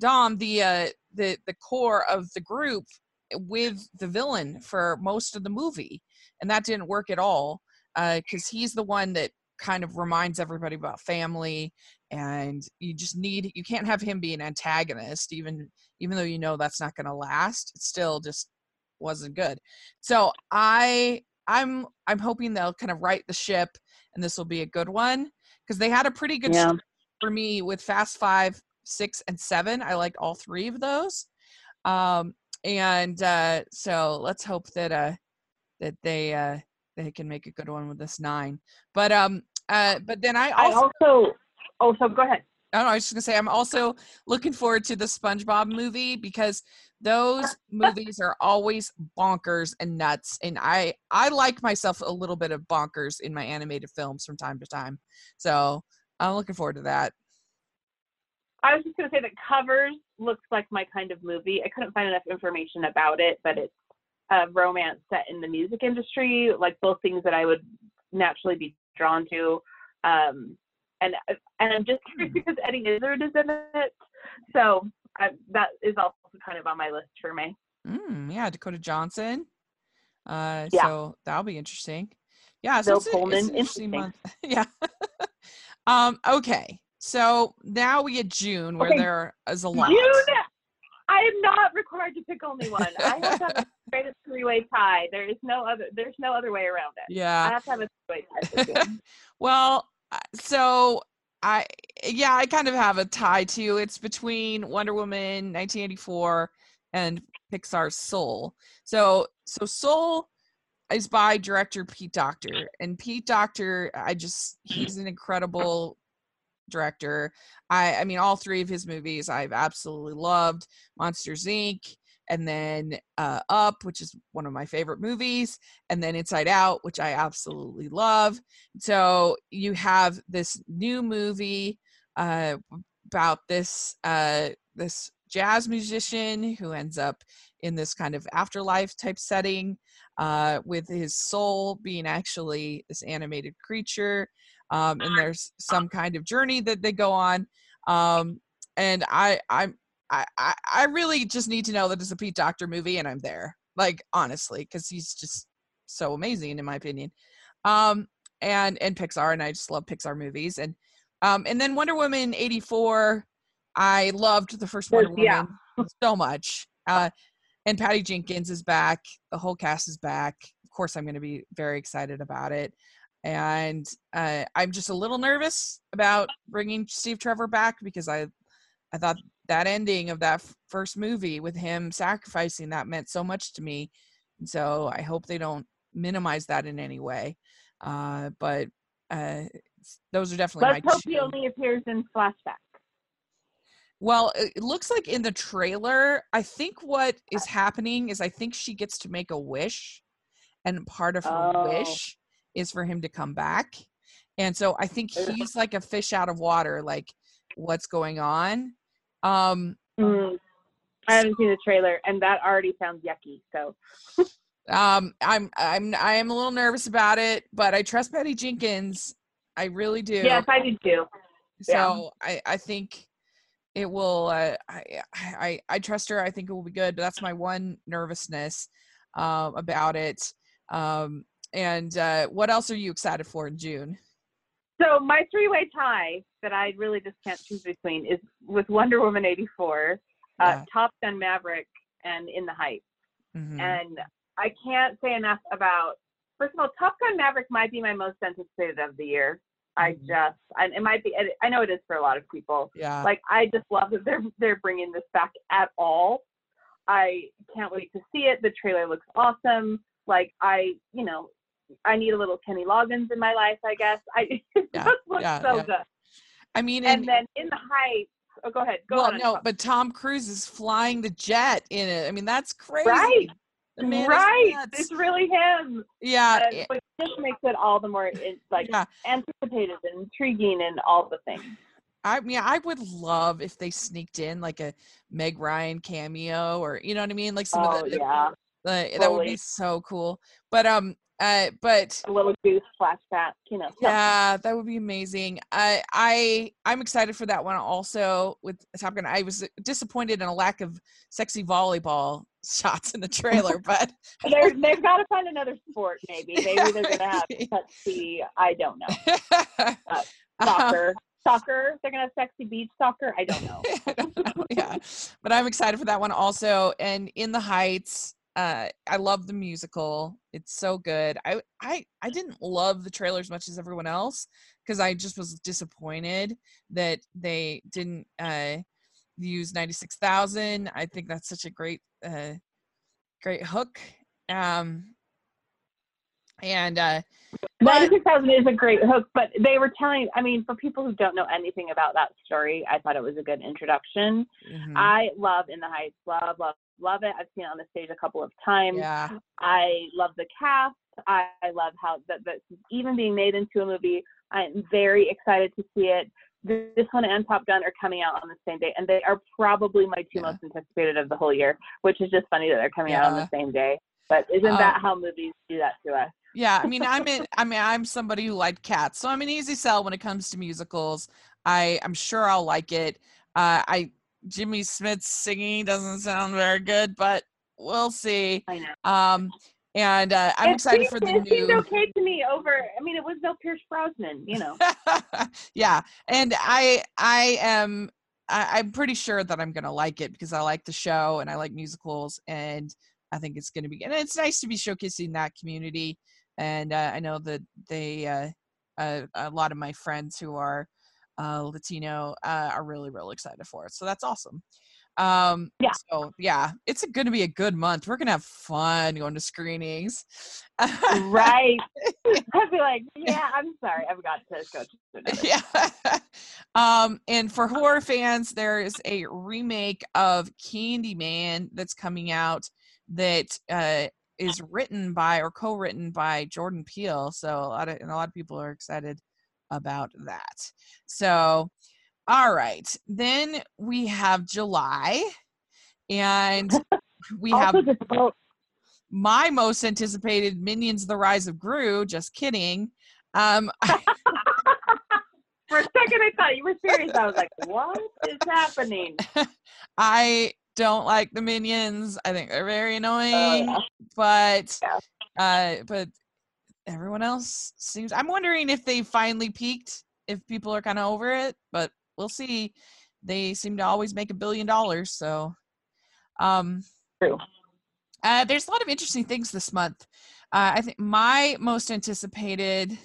Dom the uh, the the core of the group, with the villain for most of the movie, and that didn't work at all because uh, he's the one that kind of reminds everybody about family, and you just need you can't have him be an antagonist, even even though you know that's not going to last. It still just wasn't good. So I I'm I'm hoping they'll kind of right the ship, and this will be a good one because they had a pretty good yeah. for me with Fast Five, Six, and Seven. I liked all three of those. Um, And uh, so let's hope that uh, that they uh, they can make a good one with this nine. But um, uh, but then I also, I also oh, so go ahead. I don't know, I was just gonna say I'm also looking forward to the SpongeBob movie because those movies are always bonkers and nuts, and I I like myself a little bit of bonkers in my animated films from time to time. So I'm looking forward to that. I was just going to say that Covers looks like my kind of movie. I couldn't find enough information about it, but it's a romance set in the music industry, like both things that I would naturally be drawn to. Um, and and I'm just curious because Eddie Izzard is in it. So I, that is also kind of on my list for May. Mm, yeah, Dakota Johnson. Uh, yeah. So that'll be interesting. Yeah. So Bill it's, Pullman. It's an interesting month. Yeah. um, okay. So now we get June where okay. there is a lot. June, I am not required to pick only one. I have to have the greatest three-way tie. There is no other, there's no other way around it. Yeah. I have to have a three-way tie. Well, so I, yeah, I kind of have a tie too. It's between Wonder Woman, nineteen eighty-four and Pixar's Soul. So, so Soul is by director Pete Docter, and Pete Docter, I just, he's an incredible director. I, I mean, all three of his movies I've absolutely loved. Monsters, Incorporated, and then uh, Up, which is one of my favorite movies, and then Inside Out, which I absolutely love. So you have this new movie uh, about this uh, this jazz musician who ends up in this kind of afterlife type setting uh, with his soul being actually this animated creature. Um, and there's some kind of journey that they go on. Um, and I, I, I, I really just need to know that it's a Pete Docter movie, and I'm there, like, honestly, cause he's just so amazing in my opinion. Um, and, and Pixar, and I just love Pixar movies. And, um, and then Wonder Woman eighty-four, I loved the first Wonder yeah. Woman so much. Uh, and Patty Jenkins is back. The whole cast is back. Of course, I'm going to be very excited about it. And uh, I'm just a little nervous about bringing Steve Trevor back, because I, I thought that ending of that f- first movie with him sacrificing, that meant so much to me. And so I hope they don't minimize that in any way. Uh, but uh, those are definitely Let's my hope two. He only appears in flashback. Well, it looks like in the trailer, I think what is happening is I think she gets to make a wish, and part of her oh. wish is for him to come back. And so I think he's like a fish out of water, like what's going on. Um, mm. I haven't seen the trailer, and that already sounds yucky. So um, I'm, I'm, I am a little nervous about it, but I trust Patty Jenkins. I really do. Yes, I do too. So yeah. I, I think it will, uh, I, I, I trust her. I think it will be good, but that's my one nervousness uh, about it. Um, And uh, what else are you excited for in June? So my three-way tie that I really just can't choose between is with Wonder Woman eighty-four, yeah. uh, Top Gun Maverick, and In the Heights. Mm-hmm. And I can't say enough about, first of all, Top Gun Maverick might be my most anticipated of the year. I mm-hmm. just, I, it might be, I know it is for a lot of people. Yeah. Like, I just love that they're they're bringing this back at all. I can't wait to see it. The trailer looks awesome. Like, I, you know, I need a little Kenny Loggins in my life, I guess. I it yeah, just looks yeah, so yeah. good. I mean, and, and then In the Heights. Oh, go ahead. Go well, on. No, but Tom Cruise is flying the jet in it. I mean, that's crazy. Right. Right. It's really him. Yeah. And, but it just makes it all the more like yeah. anticipated and intriguing and all the things. I mean, I would love if they sneaked in like a Meg Ryan cameo, or you know what I mean, like some oh, of the, yeah. the, the totally. That would be so cool. But um. Uh, but a little goose flashback, you know. Yeah, that would be amazing. I, I, I'm excited for that one also with Top Gun. I was disappointed in a lack of sexy volleyball shots in the trailer, but they're, they've got to find another sport. Maybe, maybe they're gonna have sexy. I don't know. Uh, soccer, um, soccer. They're gonna have sexy beach soccer. I don't know. I don't know. Yeah, but I'm excited for that one also. And In the Heights. Uh, I love the musical. It's so good. I, I, I didn't love the trailer as much as everyone else, because I just was disappointed that they didn't uh, use ninety-six thousand. I think that's such a great, uh, great hook. Um, and uh, ninety-six thousand is a great hook, but they were telling, I mean, for people who don't know anything about that story, I thought it was a good introduction. Mm-hmm. I love In the Heights. Love, love. Love it. I've seen it on the stage a couple of times. Yeah. I love the cast. I, I love how that that's even being made into a movie. I'm very excited to see it. This one and Top Gun are coming out on the same day, and they are probably my two yeah. most anticipated of the whole year, which is just funny that they're coming yeah. out on the same day. But isn't um, that how movies do that to us? Yeah, I mean, I'm in, I mean, I'm somebody who liked Cats, so I'm an easy sell when it comes to musicals. I I'm sure I'll like it. Uh, I. Jimmy Smith's singing doesn't sound very good, but We'll see. I know. Um, and uh, I'm it excited seemed, for the it new. It seemed okay to me. Over, I mean, it was no Pierce Brosnan, you know. Yeah, and I, I am. I, I'm pretty sure that I'm gonna like it because I like the show and I like musicals, and I think it's gonna be. And it's nice to be showcasing that community. And uh, I know that they, uh, uh, a lot of my friends who are uh, Latino uh, are really, really excited for it. So that's awesome. Um, yeah. So yeah, it's going to be a good month. We're going to have fun going to screenings. Right. I'd be like, yeah, I'm sorry. I've got to go to yeah. Um, and for horror fans, there is a remake of Candyman that's coming out that, uh, is written by or co-written by Jordan Peele. So a lot of, and a lot of people are excited about that. So, all right. Then we have July, and we have my most anticipated Minions, The Rise of Gru. Just kidding. Um, I- For a second, I thought you were serious. I was like, what is happening? I don't like the Minions. I think they're very annoying. Uh, but yeah. uh but everyone else seems, I'm wondering if they finally peaked, if people are kind of over it, but we'll see. They seem to always make a billion dollars, so um True. Uh there's a lot of interesting things this month. Uh I think my most anticipated,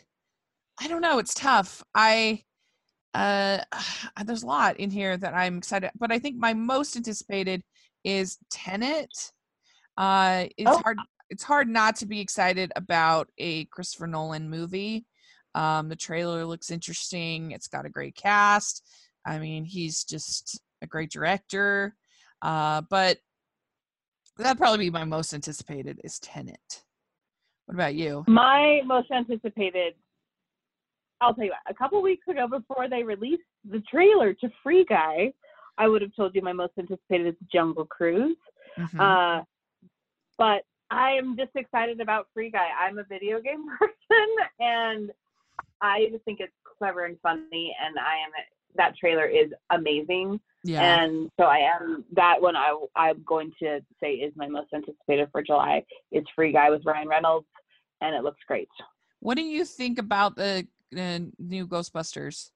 I don't know, it's tough. I Uh, there's a lot in here that I'm excited, but I think my most anticipated is Tenet. Uh, it's oh. hard. It's hard not to be excited about a Christopher Nolan movie. Um, the trailer looks interesting. It's got a great cast. I mean, he's just a great director. Uh, but that'd probably be my most anticipated is Tenet. What about you? My most anticipated, I'll tell you what, a couple weeks ago before they released the trailer to Free Guy, I would have told you my most anticipated is Jungle Cruise. Mm-hmm. Uh, but I am just excited about Free Guy. I'm a video game person, and I just think it's clever and funny, and I am that trailer is amazing. Yeah. And so I am, that one I, I'm going to say is my most anticipated for July is Free Guy with Ryan Reynolds, and it looks great. What do you think about the the new Ghostbusters?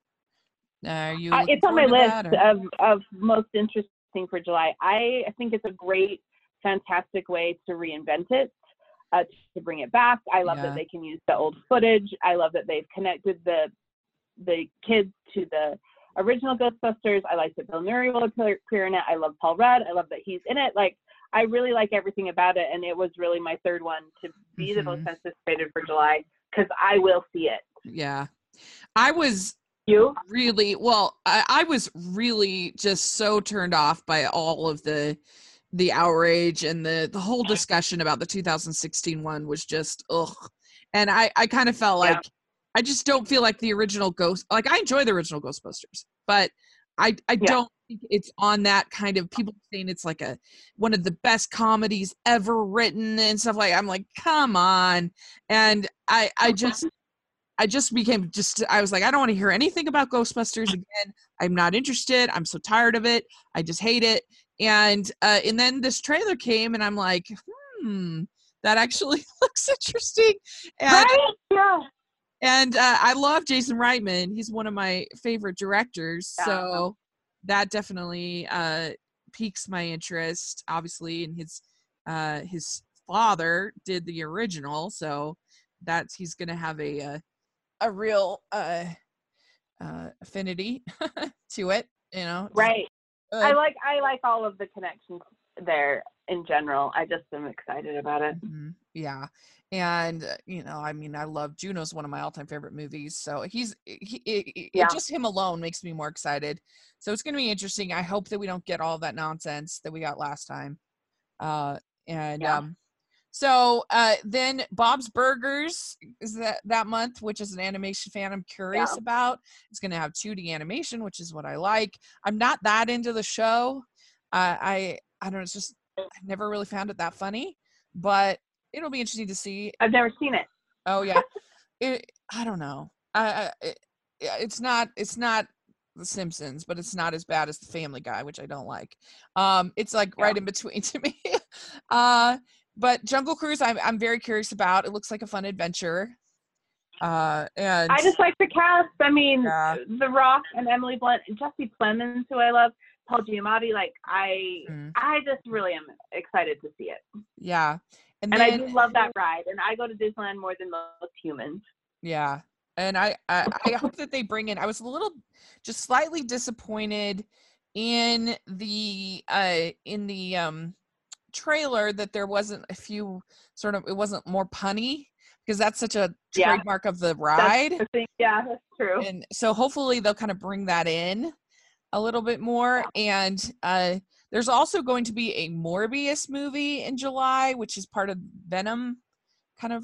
Are you uh, it's on my list of, of most interesting for July. I think it's a great, fantastic way to reinvent it, uh, to bring it back. I love yeah. that they can use the old footage. I love that they've connected the the kids to the original Ghostbusters. I like that Bill Murray will appear in it. I love Paul Rudd. I love that he's in it. Like, I really like everything about it, and it was really my third one to be mm-hmm. the most anticipated for July, because I will see it. Yeah. I was you really, well, I, I was really just so turned off by all of the, the outrage and the, the whole discussion about the two thousand sixteen one was just, ugh. And I, I kind of felt like, yeah. I just don't feel like the original Ghost, like I enjoy the original Ghostbusters, but I, I yeah. don't think it's on that kind of, people saying it's like a, one of the best comedies ever written and stuff like, I'm like, come on. And I, I just, I just became just, I was like, I don't want to hear anything about Ghostbusters again. I'm not interested. I'm so tired of it. I just hate it. And, uh, and then this trailer came and I'm like, hmm, that actually looks interesting. And, right? Yeah. and uh, I love Jason Reitman. He's one of my favorite directors. Yeah. So that definitely uh, piques my interest, obviously. And his, uh, his father did the original. So that's, he's going to have a, uh, a real uh uh affinity to it, you know. Right. Good. I like I like all of the connections there in general. I just am excited about it. Mm-hmm. Yeah. And uh, you know, I mean, I love Juno's one of my all-time favorite movies. So he's he, he, yeah. it, just him alone makes me more excited. So it's going to be interesting. I hope that we don't get all that nonsense that we got last time. Uh and yeah. um So uh, then Bob's Burgers is that, that month, which is an animation fan I'm curious yeah. about. It's going to have two D animation, which is what I like. I'm not that into the show. Uh, I I don't know. It's just I never really found it that funny, but it'll be interesting to see. I've never seen it. Oh, yeah. it, I don't know. I, I it, It's not it's not The Simpsons, but it's not as bad as The Family Guy, which I don't like. Um, it's like yeah. right in between to me. Uh, but Jungle Cruise, I'm, I'm very curious about. It looks like a fun adventure. Uh, and I just like the cast. I mean, yeah. The Rock and Emily Blunt and Jesse Plemons, who I love, Paul Giamatti. Like, I, mm. I just really am excited to see it. Yeah. And, and then, I do love that ride. And I go to Disneyland more than most humans. Yeah. And I, I, I hope that they bring in, I was a little, just slightly disappointed in the, uh, in the um, trailer that there wasn't a few sort of, it wasn't more punny, because that's such a yeah. trademark of the ride. That's the yeah, that's true. And so hopefully they'll kind of bring that in a little bit more. Yeah. And uh, there's also going to be a Morbius movie in July, which is part of Venom kind of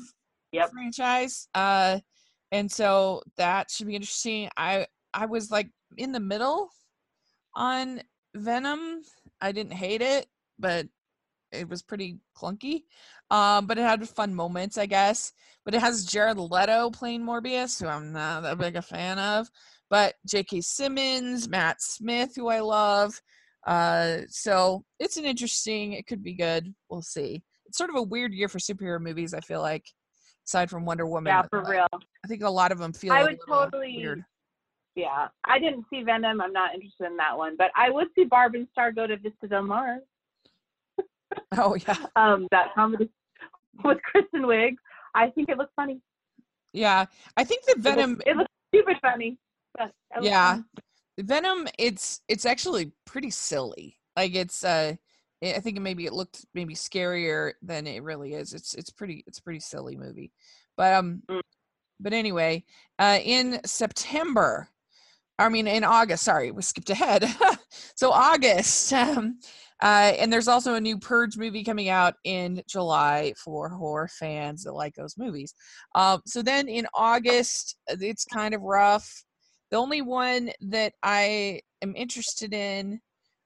yep. franchise. Uh, And so that should be interesting. I, I was like in the middle on Venom. I didn't hate it, but it was pretty clunky. Um, but it had fun moments, I guess. But it has Jared Leto playing Morbius, who I'm not that big a fan of. But J K Simmons, Matt Smith, who I love. Uh, so it's an interesting, it could be good. We'll see. It's sort of a weird year for superhero movies, I feel like. Aside from Wonder Woman. Yeah, for like, real. I think a lot of them feel I would totally, weird. Yeah. I didn't see Venom. I'm not interested in that one. But I would see Barb and Star go to Vista Del Mar. Oh, yeah. um, that comedy with Kristen Wiig. I think it looks funny. Yeah. I think the Venom... It looks super funny. But yeah. Funny. Venom, it's it's actually pretty silly. Like, it's... Uh, I think maybe it looked maybe scarier than it really is. It's it's pretty it's a pretty silly movie, but um, mm. but anyway, uh, in September, I mean in August. Sorry, we skipped ahead. So August, um, uh, and there's also a new Purge movie coming out in July for horror fans that like those movies. Um, so then in August, it's kind of rough. The only one that I am interested in.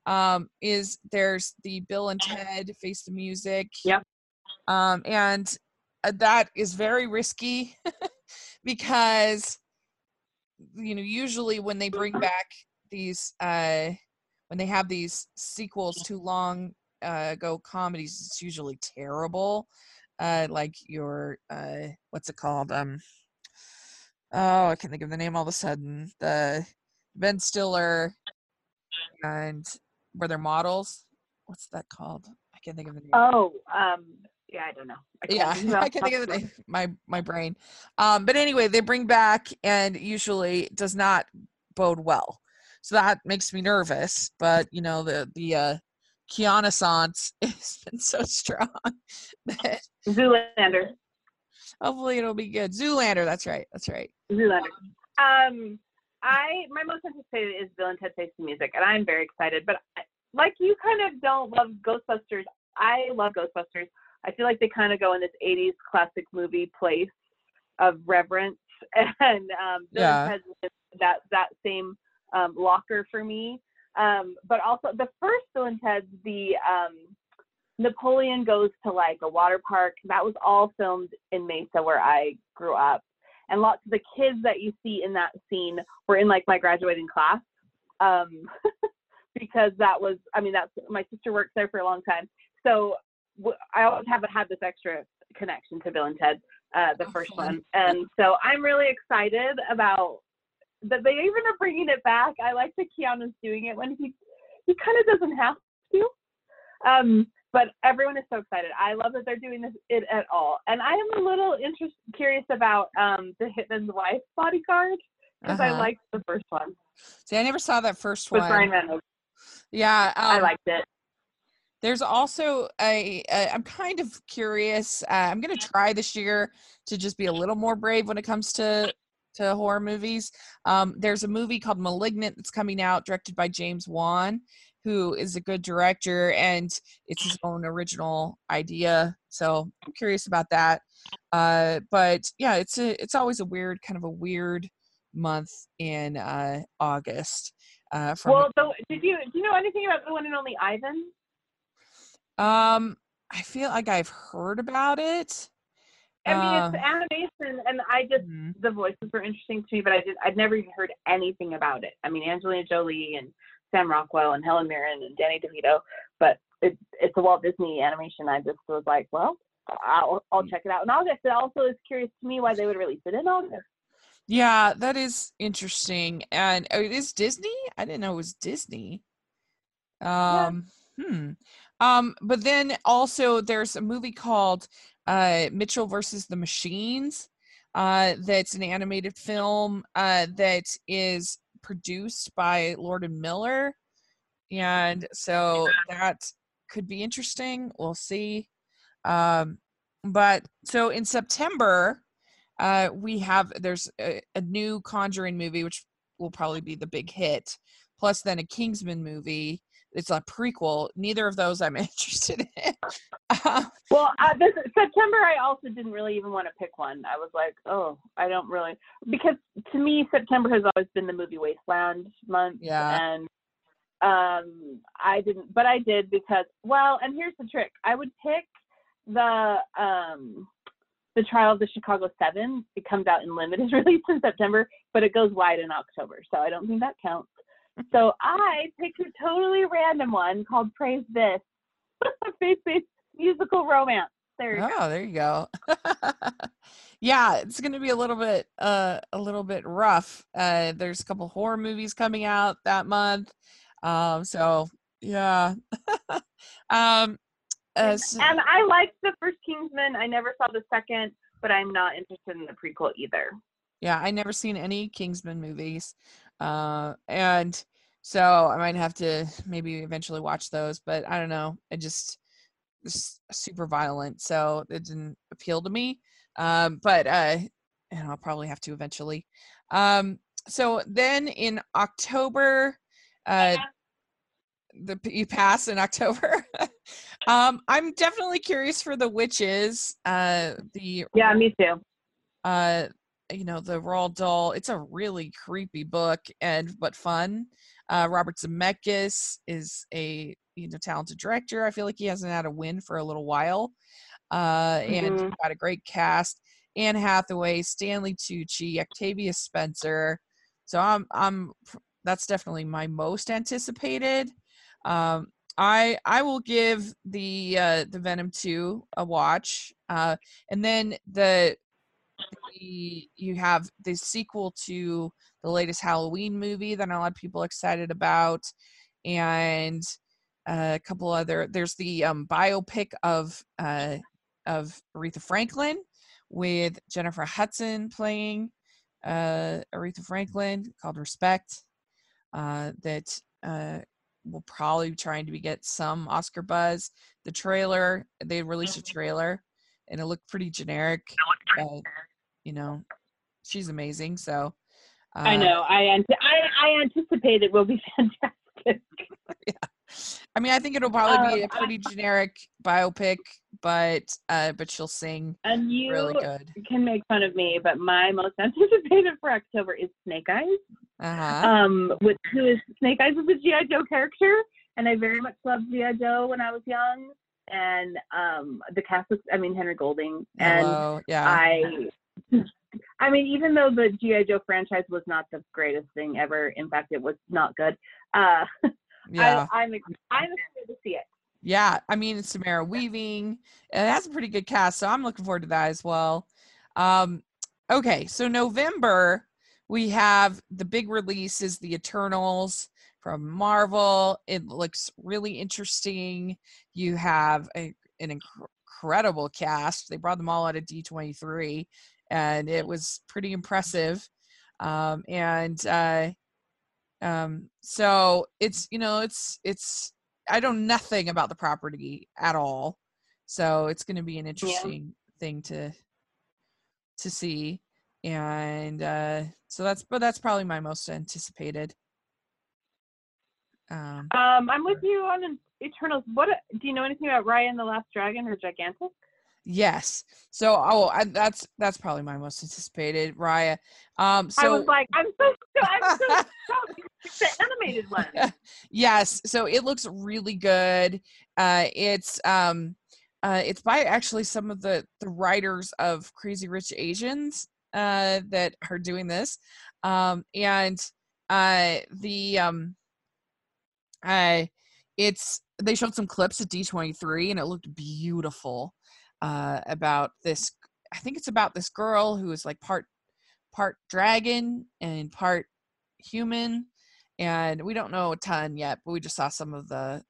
Um, is there's the Bill and Ted Face the Music. Yep. Um, and that is very risky because, you know, usually when they bring back these, uh, when they have these sequels to long uh, ago comedies, it's usually terrible. Uh, like your, uh, what's it called? Um, oh, I can't think of the name all of a sudden. The Ben Stiller and... Were there models? What's that called? I can't think of the name. Oh, um, yeah, I don't know. I yeah, know. I can't think of the name. My my brain. Um, but anyway, they bring back and usually it does not bode well. So that makes me nervous. But you know the the uh, Kiana-sance has been so strong. That Zoolander. Hopefully it'll be good. Zoolander. That's right. That's right. Zoolander. Um. I my most anticipated is Bill and Ted Face the Music, and I'm very excited. But I, like you, kind of don't love Ghostbusters. I love Ghostbusters. I feel like they kind of go in this eighties classic movie place of reverence, and um, Bill yeah. and Ted's that that same um, locker for me. Um, but also the first Bill and Ted's, the um, Napoleon goes to like a water park. That was all filmed in Mesa, where I grew up. And lots of the kids that you see in that scene were in like my graduating class, um, because that was, I mean, that's my sister worked there for a long time. So w- I always haven't had this extra connection to Bill and Ted, uh, the oh, first fun. one. And so I'm really excited about that they even are bringing it back. I like that Keanu's doing it when he, he kind of doesn't have to. Um, But everyone is so excited. I love that they're doing this it at all. And I am a little interest, curious about um, The Hitman's Wife Bodyguard because uh-huh. I liked the first one. See, I never saw that first With one. With Ryan Reynolds. Yeah. Um, I liked it. There's also a, a I'm kind of curious. Uh, I'm going to try this year to just be a little more brave when it comes to, to horror movies. Um, there's a movie called Malignant that's coming out, directed by James Wan, who is a good director, and it's his own original idea. So I'm curious about that. Uh, but yeah, it's a, it's always a weird kind of a weird month in uh, August. Uh, from well, so did you, do you know anything about the one and only Ivan? Um, I feel like I've heard about it. I mean, it's uh, animation, and I just mm-hmm. the voices were interesting to me, but I did I'd never even heard anything about it. I mean, Angelina Jolie and Sam Rockwell and Helen Mirren and Danny DeVito, but it, it's a Walt Disney animation. I just was like, well, I'll, I'll check it out in August. It also is curious to me why they would release it in August. Yeah, that is interesting. And oh, it is Disney? I didn't know it was Disney. Um, yeah. Hmm. Um, but then also there's a movie called uh, Mitchell versus the Machines. Uh, that's an animated film uh, that is produced by Lord and Miller. And so that could be interesting. We'll see. Um, but so in September, uh, we have, there's a, a new Conjuring movie, which will probably be the big hit. Plus then a Kingsman movie. It's a prequel. Neither of those I'm interested in. uh, well, uh, this September, I also didn't really even want to pick one. I was like, oh, I don't really, because to me, September has always been the movie wasteland month. Yeah. And um, I didn't, but I did because, well, and here's the trick. I would pick the, um, the Trial of the Chicago Seven. It comes out in limited release in September, but it goes wide in October. So I don't think that counts. So I picked a totally random one called Praise This, faith-based musical romance. There you oh, go. Oh, there you go. Yeah, it's going to be a little bit, uh, a little bit rough. Uh, there's a couple horror movies coming out that month. Um, so yeah. um, uh, so- and I liked the first Kingsman. I never saw the second, but I'm not interested in the prequel either. Yeah, I never seen any Kingsman movies. Uh, and so I might have to maybe eventually watch those, but I don't know. It just was super violent, so it didn't appeal to me. Um, but, uh, and I'll probably have to eventually. Um, so then in October, uh, yeah. the, you pass in October. um, I'm definitely curious for The Witches, uh, the, yeah, me too. Uh, you know, the Roald Dahl, it's a really creepy book and, but fun. Uh, Robert Zemeckis is a, you know, talented director. I feel like he hasn't had a win for a little while. Uh, mm-hmm. And he's got a great cast. Anne Hathaway, Stanley Tucci, Octavia Spencer. So I'm, I'm, that's definitely my most anticipated. Um, I, I will give the, uh, the Venom two a watch. Uh, and then the, The, you have the sequel to the latest Halloween movie that a lot of people are excited about, and uh, a couple other. There's the um, biopic of uh, of Aretha Franklin with Jennifer Hudson playing uh, Aretha Franklin called Respect. Uh, that uh, will probably be trying to get some Oscar buzz. The trailer, they released a trailer, and it looked pretty generic. But, you know, she's amazing. So uh, I know I, ant- I I anticipate it will be fantastic. Yeah. I mean, I think it'll probably um, be a pretty I, generic biopic, but uh, but she'll sing and you really good. Can make fun of me, but my most anticipated for October is Snake Eyes. Uh-huh. Um, with who is Snake Eyes is a G I Joe character, and I very much loved G I Joe when I was young. And um, the cast was, I mean, Henry Golding. And Hello. Yeah. I, I mean, even though the G I. Joe franchise was not the greatest thing ever, in fact, it was not good. Uh, yeah. I, I'm, I'm excited to see it. Yeah. I mean, it's Samara Weaving. And that's a pretty good cast. So I'm looking forward to that as well. Um, okay. So November, we have the big release is The Eternals. From Marvel, it looks really interesting. You have a, an inc- incredible cast. They brought them all out of D twenty-three, and it was pretty impressive. Um, and uh, um, so it's you know it's it's I know nothing about the property at all, so it's going to be an interesting yeah. thing to to see. And uh, so that's but that's probably my most anticipated. Um, um, I'm with you on Eternals. What do you know anything about Raya and the Last Dragon or Gigantic? Yes. So, oh, I, that's that's probably my most anticipated Raya. Um, so I was like, I'm so, I'm so stoked. It's the animated one. Yes. So it looks really good. Uh, it's um, uh, it's by actually some of the the writers of Crazy Rich Asians uh that are doing this, um, and uh the um. I, it's they showed some clips at D twenty-three and it looked beautiful, uh, about this. I think it's about this girl who is like part, part dragon and part human. And we don't know a ton yet, but we just saw some of the,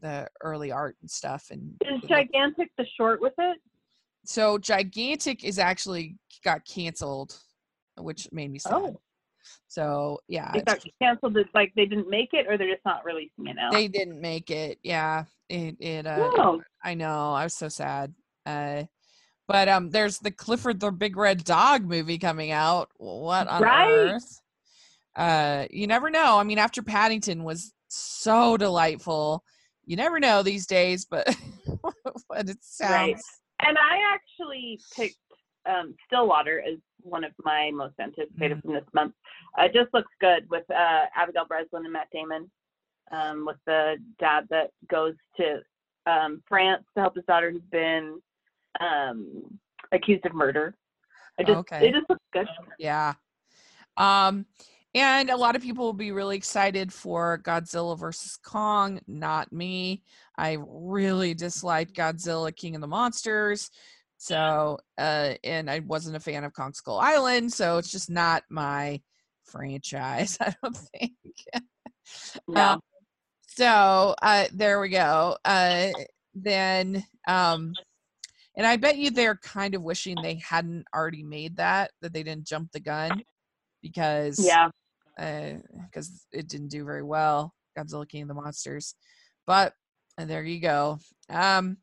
the early art and stuff. And is Gigantic the short with it? So Gigantic is actually got canceled, which made me sad. Oh. So yeah, it got canceled. It's like they didn't make it, or they're just not releasing it now. They didn't make it. Yeah, it. it uh, no. I know. I was so sad. Uh, but um, there's the Clifford the Big Red Dog movie coming out. What on right? earth? Uh, you never know. I mean, after Paddington was so delightful, you never know these days. But but it sounds. Right. And I actually picked um, Stillwater as one of my most anticipated mm-hmm. from this month. Uh, just looks good with uh, Abigail Breslin and Matt Damon, um, with the dad that goes to um, France to help his daughter who's been um, accused of murder. It just, okay. It just looks good. Yeah. Um, and a lot of people will be really excited for Godzilla versus Kong. Not me. I really disliked Godzilla King of the Monsters. So, uh, and I wasn't a fan of Kong Skull Island, so it's just not my franchise, I don't think. No. Um, so, uh, there we go. Uh, then, um, and I bet you they're kind of wishing they hadn't already made that, that they didn't jump the gun, because, yeah, uh, because it didn't do very well, Godzilla King of the Monsters. But, and there you go. Um,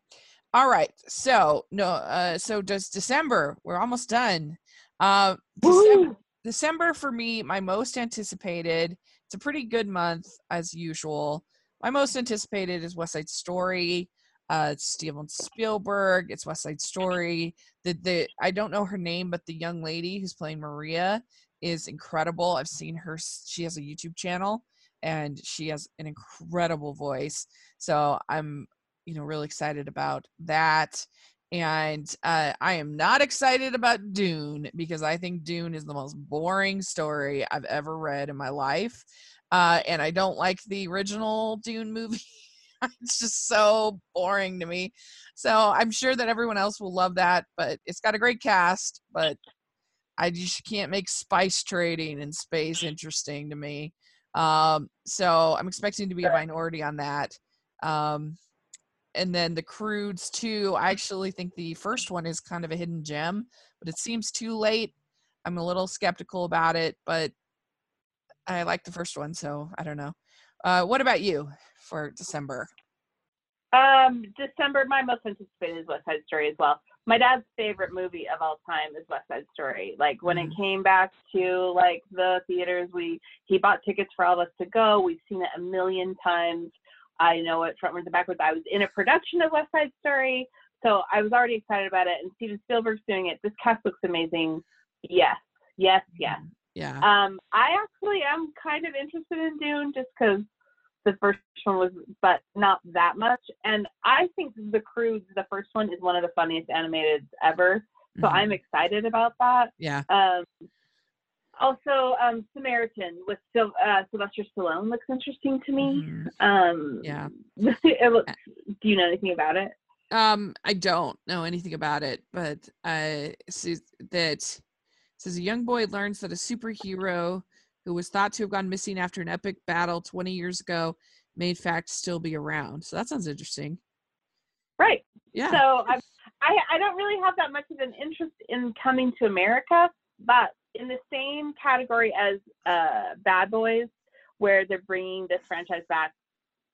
All right, so no, uh, so does December? We're almost done. Uh, December, December for me, my most anticipated. It's a pretty good month as usual. My most anticipated is West Side Story. Uh, it's Steven Spielberg. It's West Side Story. The the I don't know her name, but the young lady who's playing Maria is incredible. I've seen her. She has a YouTube channel, and she has an incredible voice. So I'm. You know, really excited about that. And uh, I am not excited about Dune, because I think Dune is the most boring story I've ever read in my life. Uh, and I don't like the original Dune movie. It's just so boring to me. So I'm sure that everyone else will love that, but it's got a great cast, but I just can't make spice trading in space interesting to me. Um, so I'm expecting to be a minority on that. Um, And then The Croods too. I actually think the first one is kind of a hidden gem, but it seems too late. I'm a little skeptical about it, but I like the first one, so I don't know. Uh, what about you for December? Um, December, my most anticipated is West Side Story as well. My dad's favorite movie of all time is West Side Story. Like when mm-hmm. it came back to like the theaters, we he bought tickets for all of us to go. We've seen it a million times. I know it frontwards and backwards. I was in a production of West Side Story, so I was already excited about it. And Steven Spielberg's doing it. This cast looks amazing. Yes, yes, yes. Yeah. Um, I actually am kind of interested in Dune just because the first one was, but not that much. And I think The Croods, the first one, is one of the funniest animated ever. So mm-hmm. I'm excited about that. Yeah. Um, Also, um, Samaritan with Syl- uh, Sylvester Stallone looks interesting to me. Mm-hmm. Um, yeah. It looks, do you know anything about it? Um, I don't know anything about it, but uh, that says a young boy learns that a superhero who was thought to have gone missing after an epic battle twenty years ago may in fact still be around. So that sounds interesting. Right. Yeah. So I, I, I don't really have that much of an interest in Coming to America, but in the same category as uh, Bad Boys, where they're bringing this franchise back,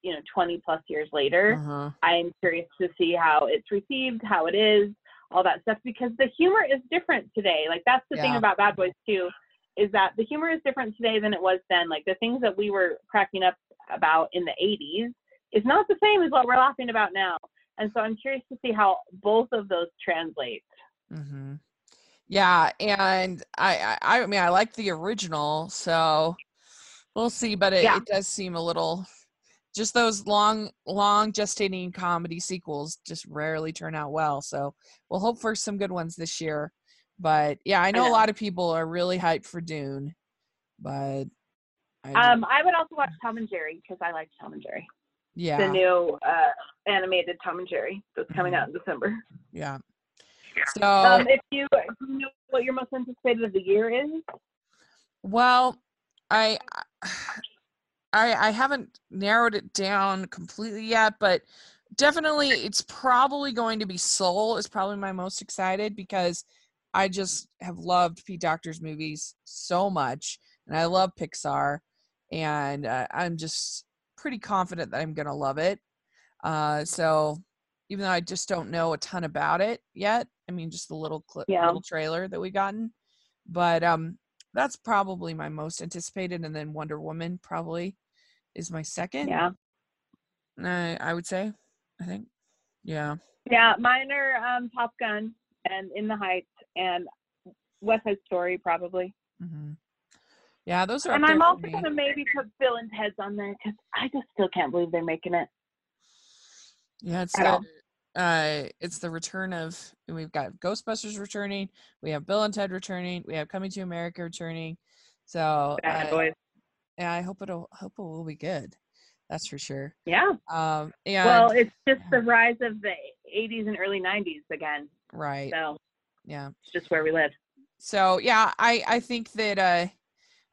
you know, twenty plus years later, uh-huh. I'm curious to see how it's received, how it is, all that stuff, because the humor is different today. Like that's the yeah. thing about Bad Boys too, is that the humor is different today than it was then. Like the things that we were cracking up about in the eighties is not the same as what we're laughing about now. And so I'm curious to see how both of those translate. Mm-hmm. Yeah, and I, I I mean, I like the original, so we'll see, but it, yeah. it does seem a little, just those long, long gestating comedy sequels just rarely turn out well, so we'll hope for some good ones this year. But yeah, I know, I know. a lot of people are really hyped for Dune, but I um, I would also watch Tom and Jerry, because I like Tom and Jerry. Yeah. The new uh, animated Tom and Jerry that's coming out in December. Yeah. So um, if you, do you know what your most anticipated of the year is? Well, I, I, I haven't narrowed it down completely yet, but definitely it's probably going to be Soul is probably my most excited, because I just have loved Pete Doctor's movies so much, and I love Pixar, and uh, I'm just pretty confident that I'm going to love it. Uh, so even though I just don't know a ton about it yet, I mean, just the little clip, yeah. little trailer that we gotten, but um, that's probably my most anticipated. And then Wonder Woman probably is my second. Yeah. I, I would say, I think. Yeah. Yeah. Mine are um, Top Gun and In the Heights and West Side Story probably. Mm-hmm. Yeah, those are. And I'm also going to maybe put Bill and Ted's on there because I just still can't believe they're making it. Yeah, it's that, uh, it's the return of, we've got Ghostbusters returning, we have Bill and Ted returning, we have Coming to America returning. So, Bad Boys. Uh, yeah, I hope it'll hope it will be good. That's for sure. Yeah. Um. And, well, it's just the rise of the eighties and early nineties again. Right. So. Yeah. It's just where we live. So yeah, I I think that. Uh,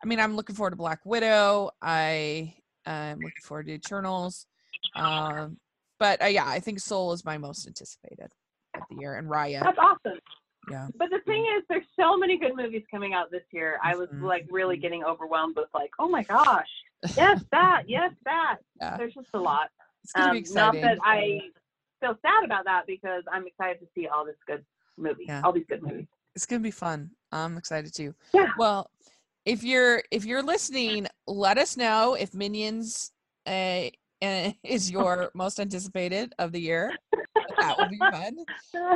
I mean, I'm looking forward to Black Widow. I am looking forward to Eternals. Um, but uh, yeah, I think Soul is my most anticipated of the year. And Raya. That's awesome. Yeah. But the thing is, there's so many good movies coming out this year. Mm-hmm. I was like really getting overwhelmed with like, oh my gosh, yes, that, yes, that. Yeah. There's just a lot. It's going to um, be exciting. Not that I feel sad about that, because I'm excited to see all this good movie, yeah. all these good movies. It's going to be fun. I'm excited too. Yeah. Well, If you're if you're listening, let us know if Minions uh, is your most anticipated of the year. That would be fun.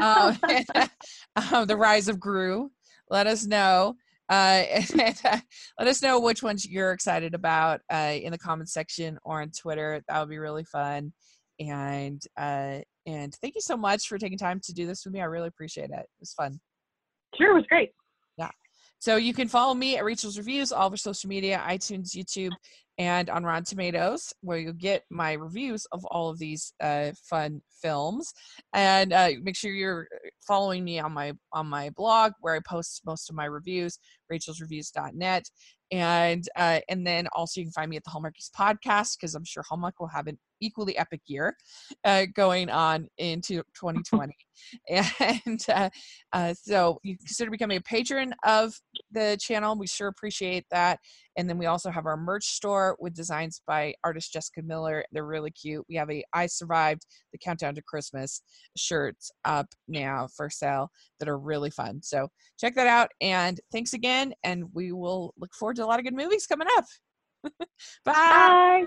Um, and, uh, the Rise of Gru. Let us know. Uh, and, and, uh, let us know which ones you're excited about uh, in the comments section or on Twitter. That would be really fun. And uh, and thank you so much for taking time to do this with me. I really appreciate it. It was fun. Sure, it was great. Yeah. So you can follow me at Rachel's Reviews, all over social media, iTunes, YouTube, and on Rotten Tomatoes, where you'll get my reviews of all of these uh, fun films. And uh, make sure you're following me on my on my blog, where I post most of my reviews, rachels reviews dot net. And uh, and then also you can find me at the Hallmarkies podcast, because I'm sure Hallmark will have an equally epic year uh, going on into twenty twenty. and uh, uh, so you consider becoming a patron of the channel. We sure appreciate that. And then we also have our merch store with designs by artist Jessica Miller. They're really cute. We have a I Survived the Countdown to Christmas shirts up now for sale that are really fun. So check that out. And thanks again. And we will look forward to a lot of good movies coming up. Bye. Bye.